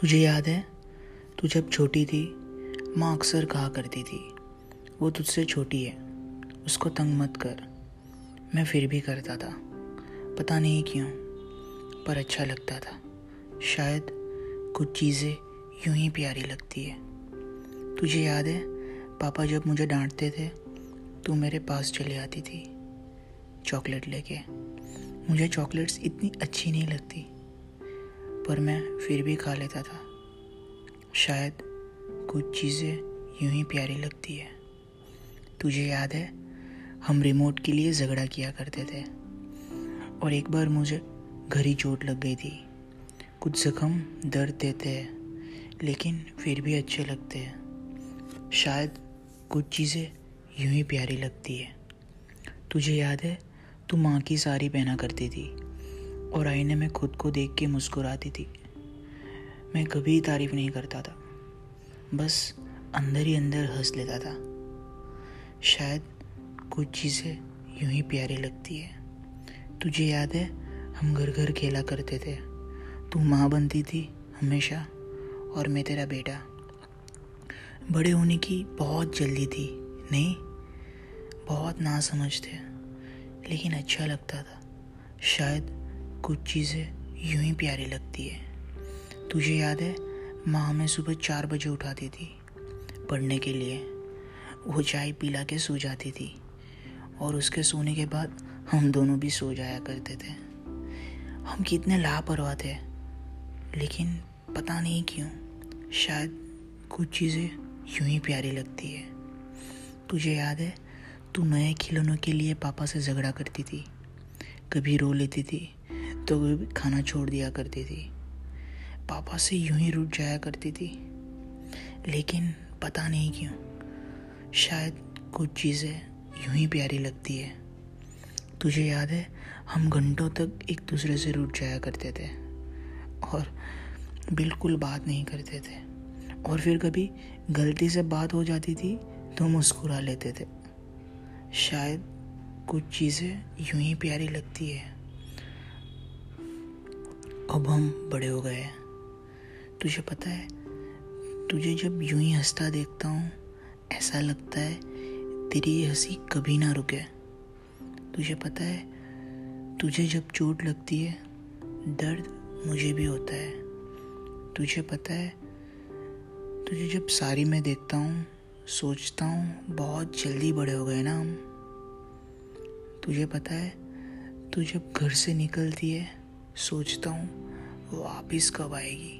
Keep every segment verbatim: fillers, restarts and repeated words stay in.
तुझे याद है, तू जब छोटी थी माँ अक्सर कहा करती थी वो तुझसे छोटी है, उसको तंग मत कर। मैं फिर भी करता था, पता नहीं क्यों, पर अच्छा लगता था। शायद कुछ चीज़ें यूं ही प्यारी लगती है। तुझे याद है पापा जब मुझे डांटते थे तू मेरे पास चली आती थी चॉकलेट लेके। मुझे चॉकलेट्स इतनी अच्छी नहीं लगती पर मैं फिर भी खा लेता था। शायद कुछ चीज़ें यूं ही प्यारी लगती है। तुझे याद है हम रिमोट के लिए झगड़ा किया करते थे और एक बार मुझे घरी चोट लग गई थी। कुछ जख्म दर्द देते हैं लेकिन फिर भी अच्छे लगते हैं। शायद कुछ चीज़ें यूं ही प्यारी लगती है। तुझे याद है तू माँ की साड़ी पहना करती थी और आईने में खुद को देख के मुस्कुराती थी। मैं कभी तारीफ नहीं करता था, बस अंदर ही अंदर हंस लेता था। शायद कुछ चीज़ें यूं ही प्यारी लगती है। तुझे याद है हम घर घर खेला करते थे, तू माँ बनती थी हमेशा और मैं तेरा बेटा। बड़े होने की बहुत जल्दी थी, नहीं बहुत ना समझते लेकिन अच्छा लगता था। शायद कुछ चीज़ें यूं ही प्यारी लगती है। तुझे याद है माँ हमें सुबह चार बजे उठाती थी पढ़ने के लिए। वो चाय पिला के सो जाती थी और उसके सोने के बाद हम दोनों भी सो जाया करते थे। हम कितने लापरवाह थे लेकिन पता नहीं क्यों, शायद कुछ चीज़ें यूं ही प्यारी लगती है। तुझे याद है तू नए खिलौनों के लिए पापा से झगड़ा करती थी, कभी रो लेती थी तो कभी खाना छोड़ दिया करती थी। पापा से यूं ही रूठ जाया करती थी लेकिन पता नहीं क्यों, शायद कुछ चीज़ें यूं ही प्यारी लगती है। तुझे याद है हम घंटों तक एक दूसरे से रूठ जाया करते थे और बिल्कुल बात नहीं करते थे और फिर कभी गलती से बात हो जाती थी तो मुस्कुरा लेते थे। शायद कुछ चीज़ें यूं ही प्यारी लगती है। अब हम बड़े हो गए हैं। तुझे पता है, तुझे जब यूं ही हंसता देखता हूँ ऐसा लगता है तेरी ये हंसी कभी ना रुके। तुझे पता है तुझे जब चोट लगती है दर्द मुझे भी होता है। तुझे पता है तुझे जब साड़ी में देखता हूँ सोचता हूँ बहुत जल्दी बड़े हो गए ना हम। तुझे पता है तू जब घर से निकलती है सोचता हूँ वापिस कब आएगी।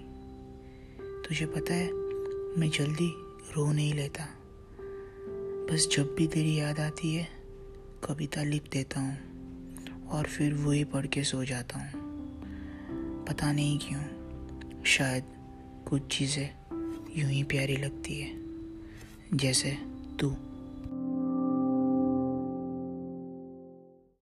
तुझे पता है मैं जल्दी रो नहीं लेता, बस जब भी तेरी याद आती है कविता लिख देता हूँ और फिर वही पढ़ के सो जाता हूँ। पता नहीं क्यों, शायद कुछ चीज़ें यूं ही प्यारी लगती है, जैसे तू।